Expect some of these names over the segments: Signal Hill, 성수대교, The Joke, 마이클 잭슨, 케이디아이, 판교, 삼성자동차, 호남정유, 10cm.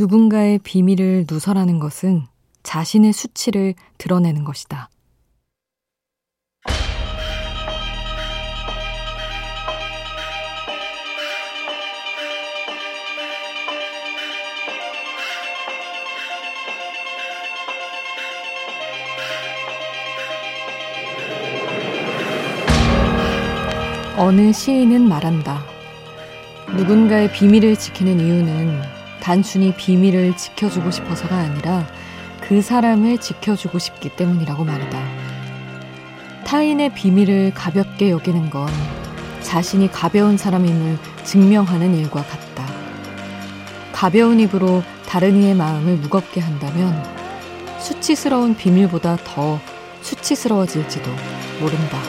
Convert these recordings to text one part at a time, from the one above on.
누군가의 비밀을 누설하는 것은 자신의 수치를 드러내는 것이다. 어느 시인은 말한다. 누군가의 비밀을 지키는 이유는 단순히 비밀을 지켜주고 싶어서가 아니라 그 사람을 지켜주고 싶기 때문이라고 말이다. 타인의 비밀을 가볍게 여기는 건 자신이 가벼운 사람임을 증명하는 일과 같다. 가벼운 입으로 다른 이의 마음을 무겁게 한다면 수치스러운 비밀보다 더 수치스러워질지도 모른다.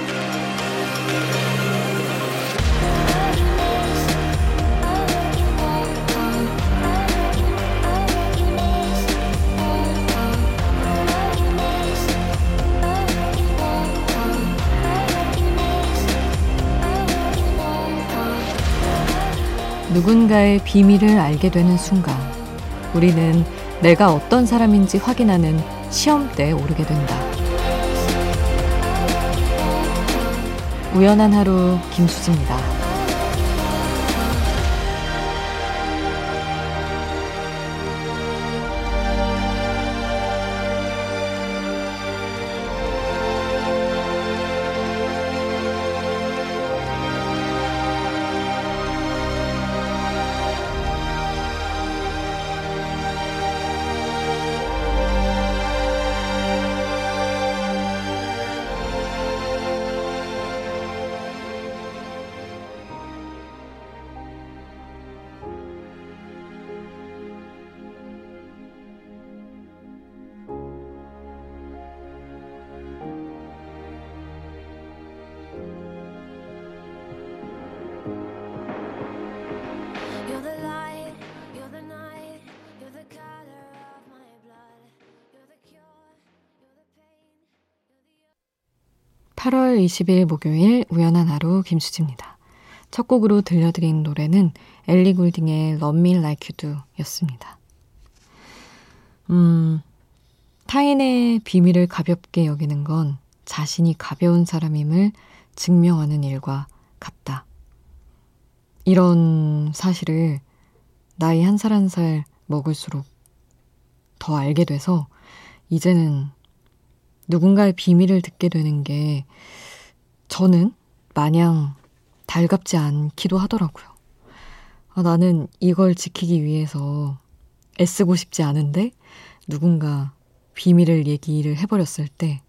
누군가의 비밀을 알게 되는 순간 우리는 내가 어떤 사람인지 확인하는 시험대에 오르게 된다. 우연한 하루 김수지입니다. 8월 20일 목요일 우연한 하루 김수지입니다. 첫 곡으로 들려드린 노래는 엘리 굴딩의 Love Me Like You Do 였습니다. 타인의 비밀을 가볍게 여기는 건 자신이 가벼운 사람임을 증명하는 일과 같다. 이런 사실을 나이 한 살 한 살 먹을수록 더 알게 돼서 이제는 누군가의 비밀을 듣게 되는 게 저는 마냥 달갑지 않기도 하더라고요. 아, 나는 이걸 지키기 위해서 애쓰고 싶지 않은데 누군가 비밀을 얘기를 해버렸을 때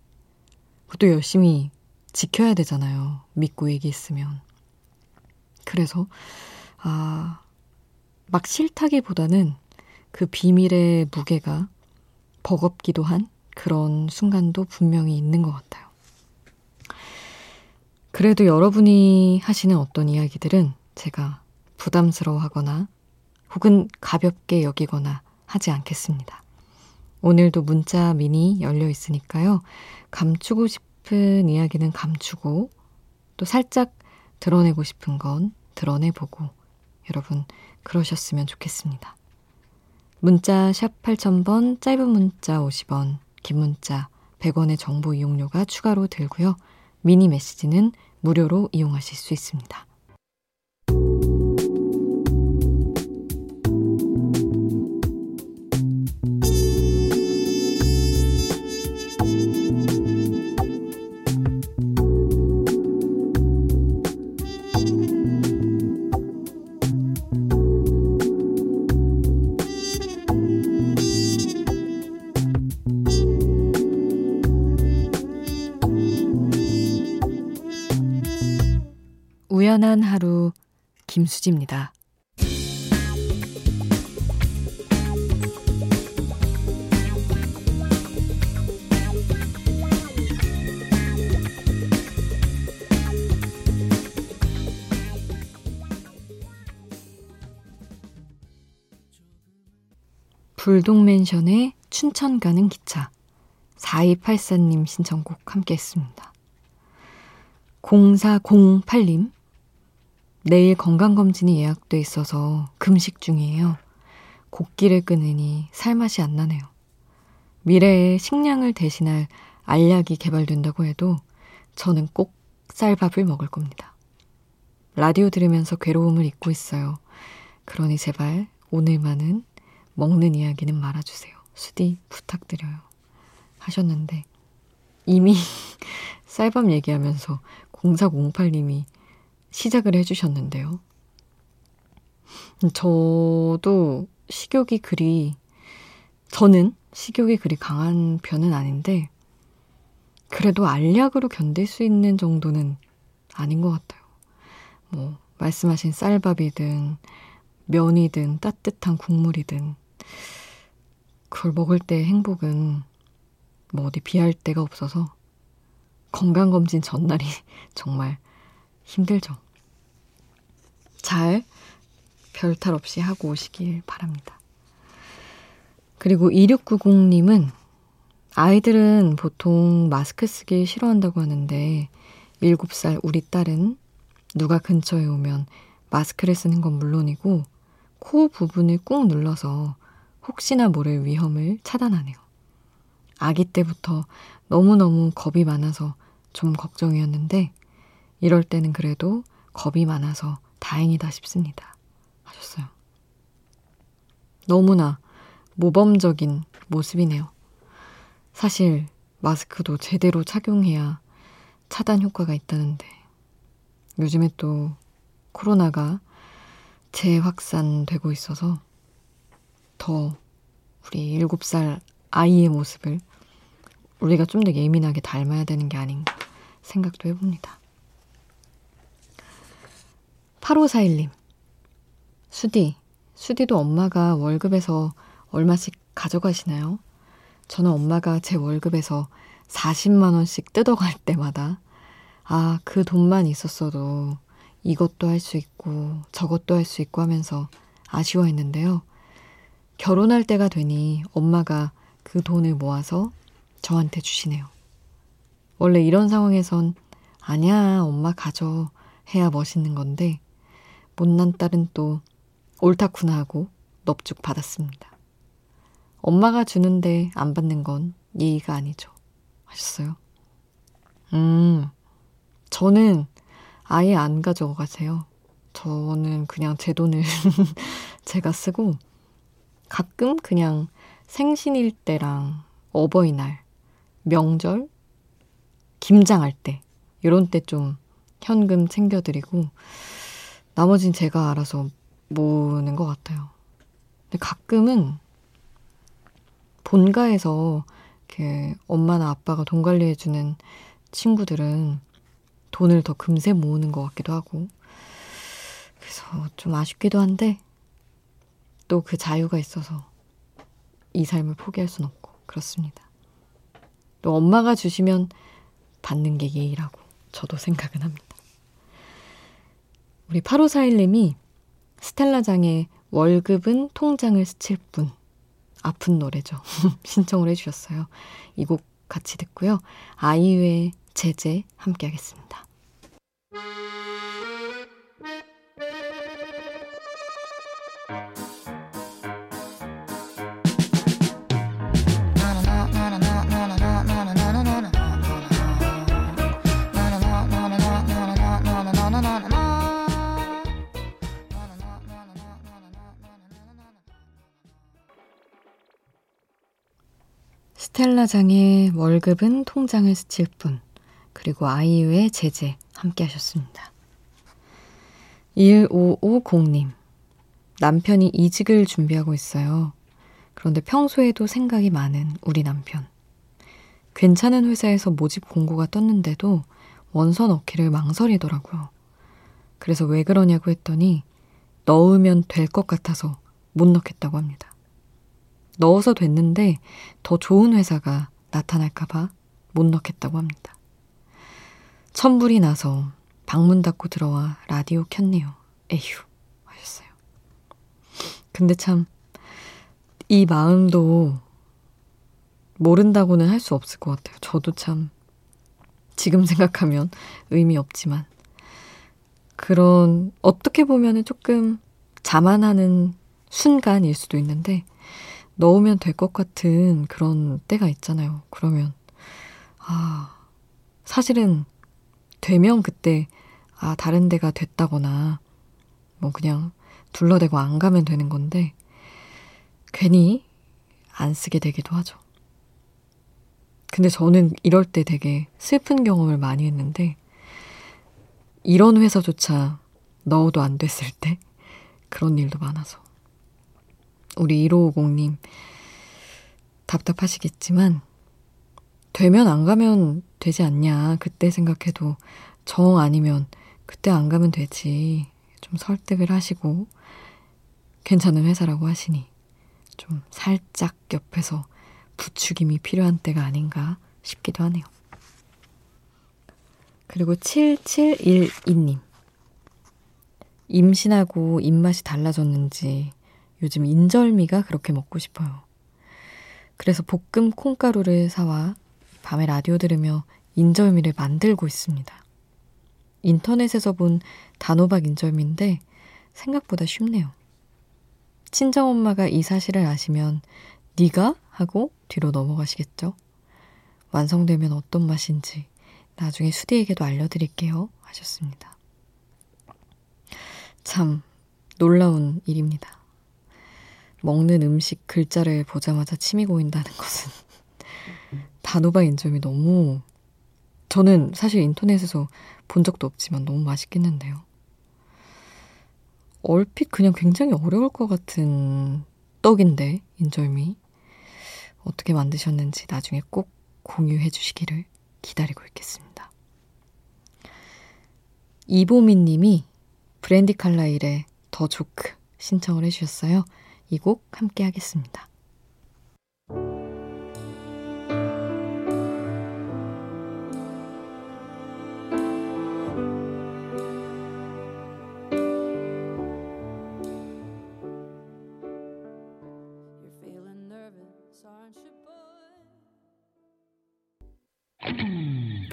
그것도 열심히 지켜야 되잖아요. 믿고 얘기했으면. 그래서 막 싫다기보다는 그 비밀의 무게가 버겁기도 한 그런 순간도 분명히 있는 것 같아요. 그래도 여러분이 하시는 어떤 이야기들은 제가 부담스러워하거나 혹은 가볍게 여기거나 하지 않겠습니다. 오늘도 문자 미니 열려 있으니까요. 감추고 싶은 이야기는 감추고 또 살짝 드러내고 싶은 건 드러내보고 여러분 그러셨으면 좋겠습니다. 문자 샵 8000번, 짧은 문자 50원, 긴 문자 100원의 정보 이용료가 추가로 들고요. 미니 메시지는 무료로 이용하실 수 있습니다. 우연한 하루 김수지입니다. '불독맨션'의 춘천 가는 기차 4284님 신청곡 함께했습니다. 0408님 내일 건강검진이 예약돼 있어서 금식 중이에요. 곡기를 끊으니 살맛이 안 나네요. 미래에 식량을 대신할 알약이 개발된다고 해도 저는 꼭 쌀밥을 먹을 겁니다. 라디오 들으면서 괴로움을 잊고 있어요. 그러니 제발 오늘만은 먹는 이야기는 말아주세요. 수디 부탁드려요. 하셨는데 이미 쌀밥 얘기하면서 0408님이 시작을 해주셨는데요. 저도 저는 식욕이 그리 강한 편은 아닌데 그래도 알약으로 견딜 수 있는 정도는 아닌 것 같아요. 뭐 말씀하신 쌀밥이든 면이든 따뜻한 국물이든 그걸 먹을 때의 행복은 뭐 어디 비할 데가 없어서 건강검진 전날이 정말 힘들죠. 잘 별탈 없이 하고 오시길 바랍니다. 그리고 2690님은 아이들은 보통 마스크 쓰기 싫어한다고 하는데 7살 우리 딸은 누가 근처에 오면 마스크를 쓰는 건 물론이고 코 부분을 꾹 눌러서 혹시나 모를 위험을 차단하네요. 아기 때부터 너무너무 겁이 많아서 좀 걱정이었는데 이럴 때는 그래도 겁이 많아서 다행이다 싶습니다. 하셨어요. 너무나 모범적인 모습이네요. 사실 마스크도 제대로 착용해야 차단 효과가 있다는데 요즘에 또 코로나가 재확산되고 있어서 더 우리 7살 아이의 모습을 우리가 좀 더 예민하게 닮아야 되는 게 아닌가 생각도 해봅니다. 8541님 수디도 엄마가 월급에서 얼마씩 가져가시나요? 저는 엄마가 제 월급에서 40만 원씩 뜯어갈 때마다 아, 그 돈만 있었어도 이것도 할 수 있고 저것도 할 수 있고 하면서 아쉬워했는데요. 결혼할 때가 되니 엄마가 그 돈을 모아서 저한테 주시네요. 원래 이런 상황에선 아니야, 엄마 가져 해야 멋있는 건데 못난 딸은 또 옳다구나 하고 넙죽 받았습니다. 엄마가 주는데 안 받는 건 예의가 아니죠. 하셨어요? 저는 아예 안 가져가세요. 저는 그냥 제 돈을 제가 쓰고 가끔 그냥 생신일 때랑 어버이날, 명절, 김장할 때 이런 때 좀 현금 챙겨드리고 나머진 제가 알아서 모으는 것 같아요. 근데 가끔은 본가에서 이렇게 엄마나 아빠가 돈 관리해주는 친구들은 돈을 더 금세 모으는 것 같기도 하고 그래서 좀 아쉽기도 한데 또 그 자유가 있어서 이 삶을 포기할 순 없고 그렇습니다. 또 엄마가 주시면 받는 게 예의라고 저도 생각은 합니다. 우리 8541님이 스텔라장의 월급은 통장을 스칠 뿐 아픈 노래죠. 신청을 해주셨어요. 이 곡 같이 듣고요. 아이유의 제제 함께 하겠습니다. 스텔라장의 월급은 통장을 스칠 뿐 그리고 아이유의 제재 함께 하셨습니다. 1550님 남편이 이직을 준비하고 있어요. 그런데 평소에도 생각이 많은 우리 남편. 괜찮은 회사에서 모집 공고가 떴는데도 원서 넣기를 망설이더라고요. 그래서 왜 그러냐고 했더니 넣으면 될 것 같아서 못 넣겠다고 합니다. 넣어서 됐는데 더 좋은 회사가 나타날까봐 못 넣겠다고 합니다. 천불이 나서 방문 닫고 들어와 라디오 켰네요. 에휴 하셨어요. 근데 참 이 마음도 모른다고는 할 수 없을 것 같아요. 저도 참 지금 생각하면 의미 없지만 그런 어떻게 보면 조금 자만하는 순간일 수도 있는데 넣으면 될 것 같은 그런 때가 있잖아요. 그러면 사실은 되면 그때 다른 데가 됐다거나 뭐 그냥 둘러대고 안 가면 되는 건데 괜히 안 쓰게 되기도 하죠. 근데 저는 이럴 때 되게 슬픈 경험을 많이 했는데 이런 회사조차 넣어도 안 됐을 때 그런 일도 많아서 우리 1550님 답답하시겠지만 되면 안 가면 되지 않냐 그때 생각해도 정 아니면 그때 안 가면 되지 좀 설득을 하시고 괜찮은 회사라고 하시니 좀 살짝 옆에서 부추김이 필요한 때가 아닌가 싶기도 하네요. 그리고 7712님 임신하고 입맛이 달라졌는지 요즘 인절미가 그렇게 먹고 싶어요. 그래서 볶음 콩가루를 사와 밤에 라디오 들으며 인절미를 만들고 있습니다. 인터넷에서 본 단호박 인절미인데 생각보다 쉽네요. 친정엄마가 이 사실을 아시면 네가? 하고 뒤로 넘어가시겠죠. 완성되면 어떤 맛인지 나중에 수디에게도 알려드릴게요 하셨습니다. 참 놀라운 일입니다. 먹는 음식 글자를 보자마자 침이 고인다는 것은 단호박 인절미 너무 저는 사실 인터넷에서 본 적도 없지만 너무 맛있겠는데요. 얼핏 그냥 굉장히 어려울 것 같은 떡인데 인절미 어떻게 만드셨는지 나중에 꼭 공유해 주시기를 기다리고 있겠습니다. 이보민 님이 브랜디 칼라일의 더 조크 신청을 해주셨어요. 이 곡 함께 하겠습니다.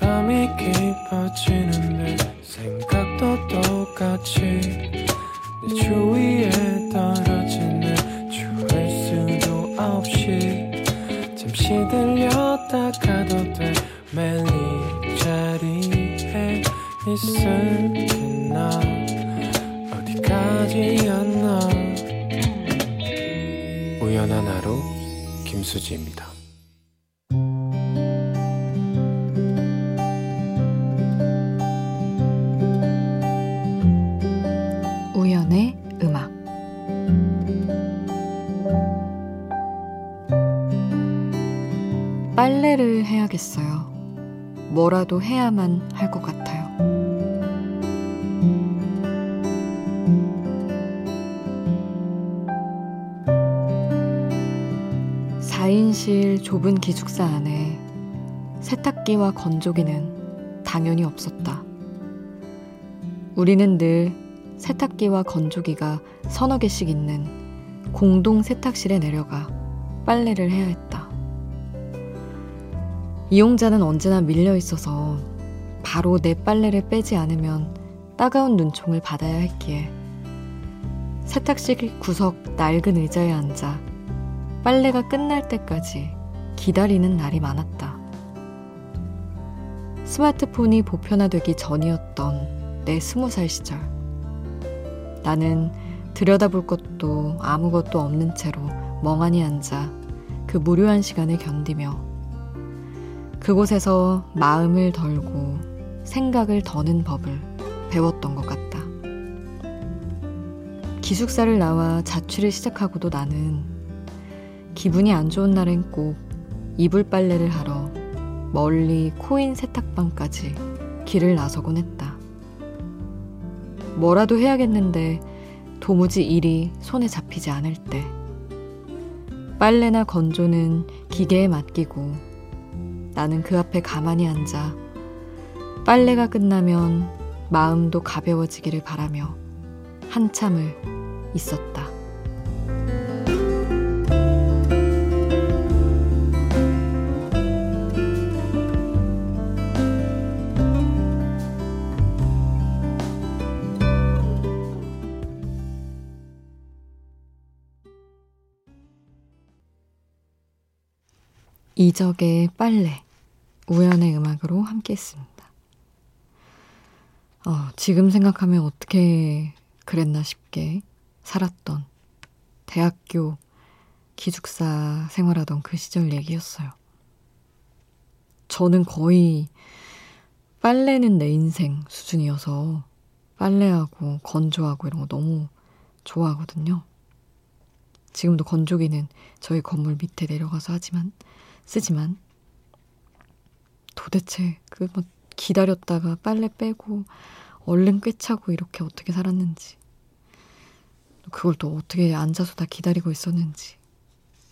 밤이 깊어지는데 생각도 똑같이 내 주위에 떨어지네 주할 수도 없이 잠시 들렸다 가도 돼 매일 이 자리에 있을게 나 어디까지였나 우연한 하루 김수지입니다. 3회를 해야겠어요. 뭐라도 해야만 할 것 같아요. (4인실) 좁은 기숙사 안에 세탁기와 건조기는 당연히 없었다. 우리는 늘 세탁기와 건조기가 서너 개씩 있는 공동 세탁실에 내려가 빨래를 해야 했다. 이용자는 언제나 밀려 있어서 바로 내 빨래를 빼지 않으면 따가운 눈총을 받아야 했기에 세탁실 구석 낡은 의자에 앉아 빨래가 끝날 때까지 기다리는 날이 많았다. 스마트폰이 보편화되기 전이었던 내 20살 시절. 나는 들여다볼 것도 아무것도 없는 채로 멍하니 앉아 그 무료한 시간을 견디며 그곳에서 마음을 덜고 생각을 더는 법을 배웠던 것 같다. 기숙사를 나와 자취를 시작하고도 나는 기분이 안 좋은 날엔 꼭 이불 빨래를 하러 멀리 코인 세탁방까지 길을 나서곤 했다. 뭐라도 해야겠는데 도무지 일이 손에 잡히지 않을 때 빨래나 건조는 기계에 맡기고 나는 그 앞에 가만히 앉아 빨래가 끝나면 마음도 가벼워지기를 바라며 한참을 있었다. 이적의 빨래, 우연의 음악으로 함께했습니다. 지금 생각하면 어떻게 그랬나 싶게 살았던 대학교 기숙사 생활하던 그 시절 얘기였어요. 저는 거의 빨래는 내 인생 수준이어서 빨래하고 건조하고 이런 거 너무 좋아하거든요. 지금도 건조기는 저희 건물 밑에 내려가서 쓰지만 도대체 기다렸다가 빨래 빼고 얼른 꿰차고 이렇게 어떻게 살았는지, 그걸 또 어떻게 앉아서 다 기다리고 있었는지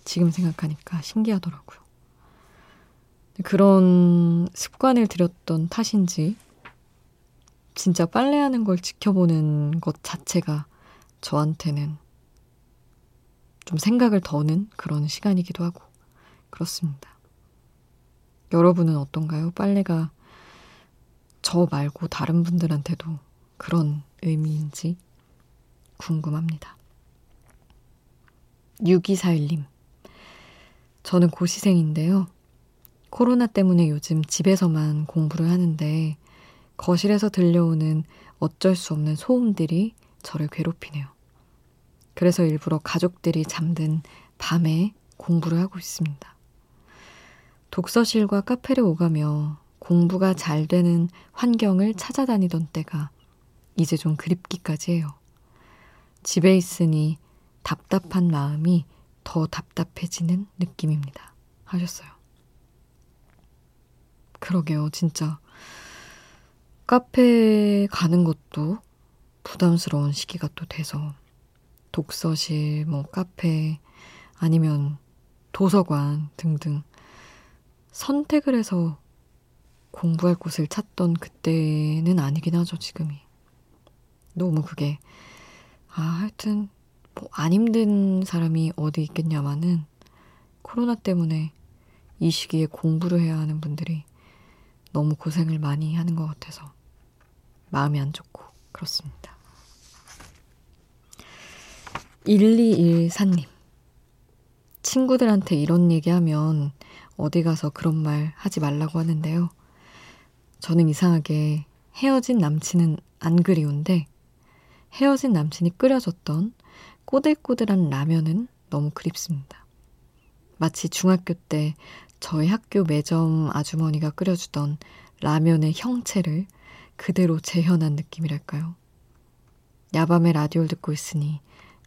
지금 생각하니까 신기하더라고요. 그런 습관을 들였던 탓인지 진짜 빨래하는 걸 지켜보는 것 자체가 저한테는 좀 생각을 더는 그런 시간이기도 하고 그렇습니다. 여러분은 어떤가요? 빨래가 저 말고 다른 분들한테도 그런 의미인지 궁금합니다. 6241님, 저는 고시생인데요. 코로나 때문에 요즘 집에서만 공부를 하는데 거실에서 들려오는 어쩔 수 없는 소음들이 저를 괴롭히네요. 그래서 일부러 가족들이 잠든 밤에 공부를 하고 있습니다. 독서실과 카페를 오가며 공부가 잘 되는 환경을 찾아다니던 때가 이제 좀 그립기까지 해요. 집에 있으니 답답한 마음이 더 답답해지는 느낌입니다. 하셨어요. 그러게요. 진짜 카페 가는 것도 부담스러운 시기가 또 돼서 독서실, 카페 아니면 도서관 등등 선택을 해서 공부할 곳을 찾던 그때는 아니긴 하죠. 지금이 너무 그게 하여튼 안 힘든 사람이 어디 있겠냐마는 코로나 때문에 이 시기에 공부를 해야 하는 분들이 너무 고생을 많이 하는 것 같아서 마음이 안 좋고 그렇습니다. 1214님, 친구들한테 이런 얘기하면 어디 가서 그런 말 하지 말라고 하는데요. 저는 이상하게 헤어진 남친은 안 그리운데 헤어진 남친이 끓여줬던 꼬들꼬들한 라면은 너무 그립습니다. 마치 중학교 때 저희 학교 매점 아주머니가 끓여주던 라면의 형체를 그대로 재현한 느낌이랄까요. 야밤에 라디오를 듣고 있으니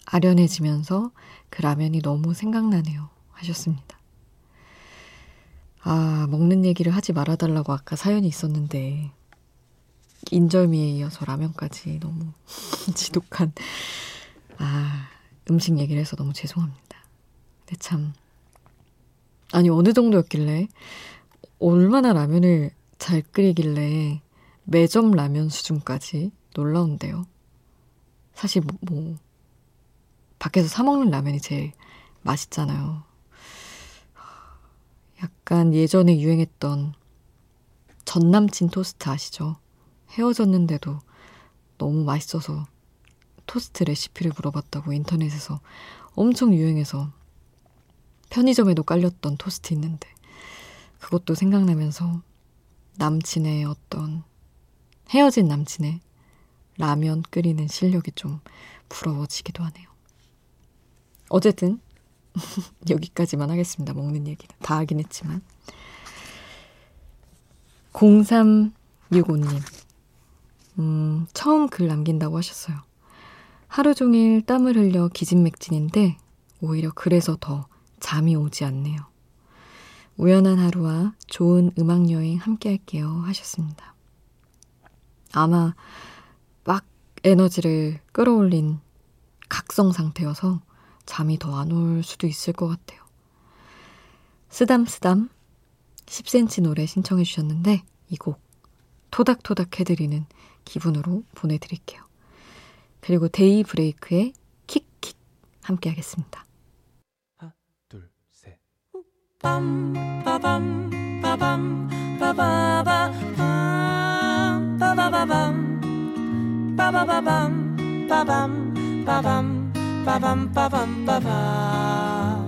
아련해지면서 그 라면이 너무 생각나네요. 하셨습니다. 먹는 얘기를 하지 말아달라고 아까 사연이 있었는데 인절미에 이어서 라면까지 너무 지독한 음식 얘기를 해서 너무 죄송합니다. 근데 참 어느 정도였길래 얼마나 라면을 잘 끓이길래 매점 라면 수준까지 놀라운데요. 사실 밖에서 사 먹는 라면이 제일 맛있잖아요. 약간 예전에 유행했던 전남친 토스트 아시죠? 헤어졌는데도 너무 맛있어서 토스트 레시피를 물어봤다고 인터넷에서 엄청 유행해서 편의점에도 깔렸던 토스트 있는데 그것도 생각나면서 남친의 헤어진 남친의 라면 끓이는 실력이 좀 부러워지기도 하네요. 어쨌든 여기까지만 하겠습니다. 먹는 얘기는 다 하긴 했지만 0365님, 처음 글 남긴다고 하셨어요. 하루 종일 땀을 흘려 기진맥진인데 오히려 그래서 더 잠이 오지 않네요. 우연한 하루와 좋은 음악 여행 함께 할게요. 하셨습니다. 아마 막 에너지를 끌어올린 각성 상태여서 잠이 더 안 올 수도 있을 것 같아요. 쓰담쓰담 10cm 노래 신청해 주셨는데 이 곡 토닥토닥 해드리는 기분으로 보내드릴게요. 그리고 데이 브레이크의 킥킥 함께 하겠습니다. 하나 둘 셋 빰빠밤 빠밤 빠바바 빠바바밤 빠바바밤 빠밤 빠밤 빠밤 빠밤 빠밤 빠밤 빠밤.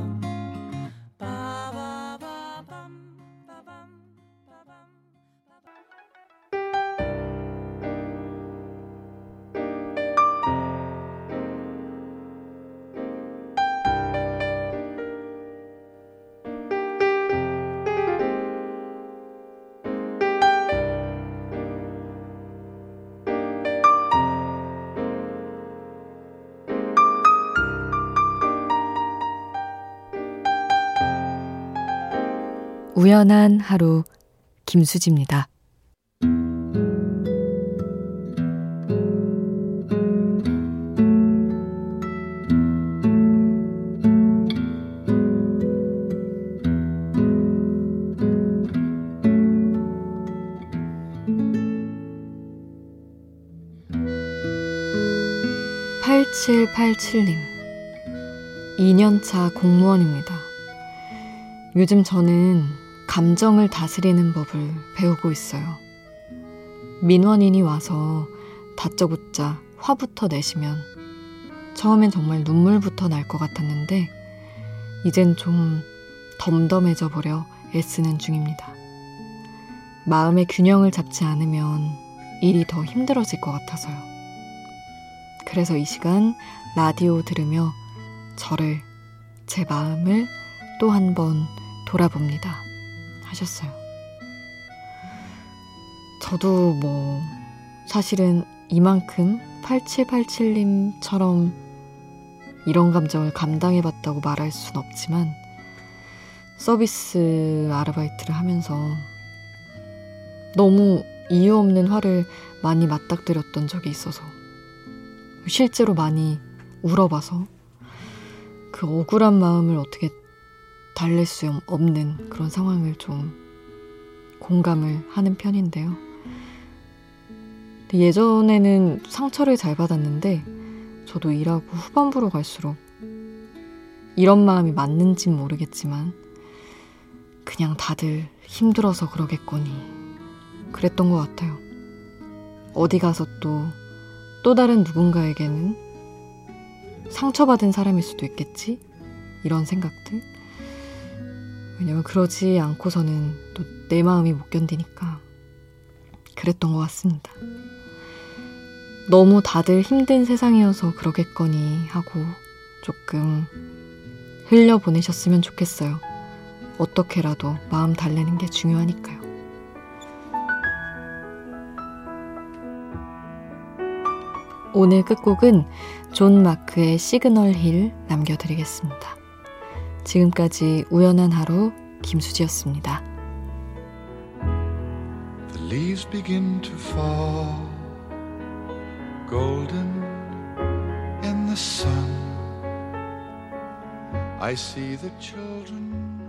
우연한 하루 김수지입니다. 8787님 2년차 공무원입니다. 요즘 저는 감정을 다스리는 법을 배우고 있어요. 민원인이 와서 다짜고짜 화부터 내시면 처음엔 정말 눈물부터 날 것 같았는데 이젠 좀 덤덤해져 보려 애쓰는 중입니다. 마음의 균형을 잡지 않으면 일이 더 힘들어질 것 같아서요. 그래서 이 시간 라디오 들으며 저를, 제 마음을 또 한 번 돌아봅니다. 하셨어요. 저도 사실은 이만큼 8787님처럼 이런 감정을 감당해봤다고 말할 순 없지만 서비스 아르바이트를 하면서 너무 이유 없는 화를 많이 맞닥뜨렸던 적이 있어서 실제로 많이 울어봐서 그 억울한 마음을 어떻게 달랠 수 없는 그런 상황을 좀 공감을 하는 편인데요. 예전에는 상처를 잘 받았는데 저도 일하고 후반부로 갈수록 이런 마음이 맞는진 모르겠지만 그냥 다들 힘들어서 그러겠거니 그랬던 것 같아요. 어디 가서 또 다른 누군가에게는 상처받은 사람일 수도 있겠지? 이런 생각들. 왜냐면 그러지 않고서는 또 내 마음이 못 견디니까 그랬던 것 같습니다. 너무 다들 힘든 세상이어서 그러겠거니 하고 조금 흘려보내셨으면 좋겠어요. 어떻게라도 마음 달래는 게 중요하니까요. 오늘 끝곡은 존 마크의 시그널 힐 남겨드리겠습니다. 지금까지 우연한 하루 김수지였습니다. The leaves begin to fall golden in the sun I see the children